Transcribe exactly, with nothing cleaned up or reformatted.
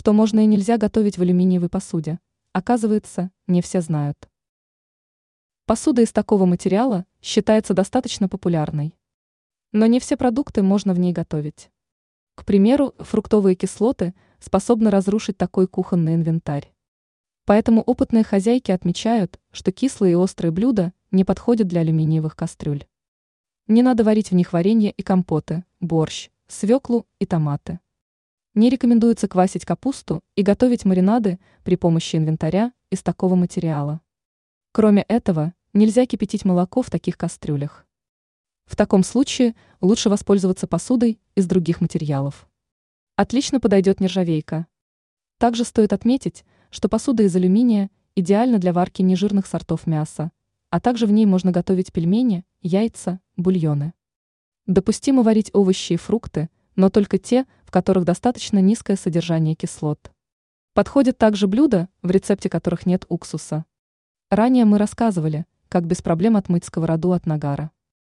что можно и нельзя готовить в алюминиевой посуде, оказывается, не все знают. Посуда из такого материала считается достаточно популярной. Но не все продукты можно в ней готовить. К примеру, фруктовые кислоты способны разрушить такой кухонный инвентарь. Поэтому опытные хозяйки отмечают, что кислые и острые блюда не подходят для алюминиевых кастрюль. Не надо варить в них варенье и компоты, борщ, свеклу и томаты. Не рекомендуется квасить капусту и готовить маринады при помощи инвентаря из такого материала. Кроме этого, нельзя кипятить молоко в таких кастрюлях. В таком случае лучше воспользоваться посудой из других материалов. Отлично подойдет нержавейка. Также стоит отметить, что посуда из алюминия идеальна для варки нежирных сортов мяса, а также в ней можно готовить пельмени, яйца, бульоны. Допустимо варить овощи и фрукты, но только те, в которых достаточно низкое содержание кислот. Подходят также блюда, в рецепте которых нет уксуса. Ранее мы рассказывали, как без проблем отмыть сковороду от нагара.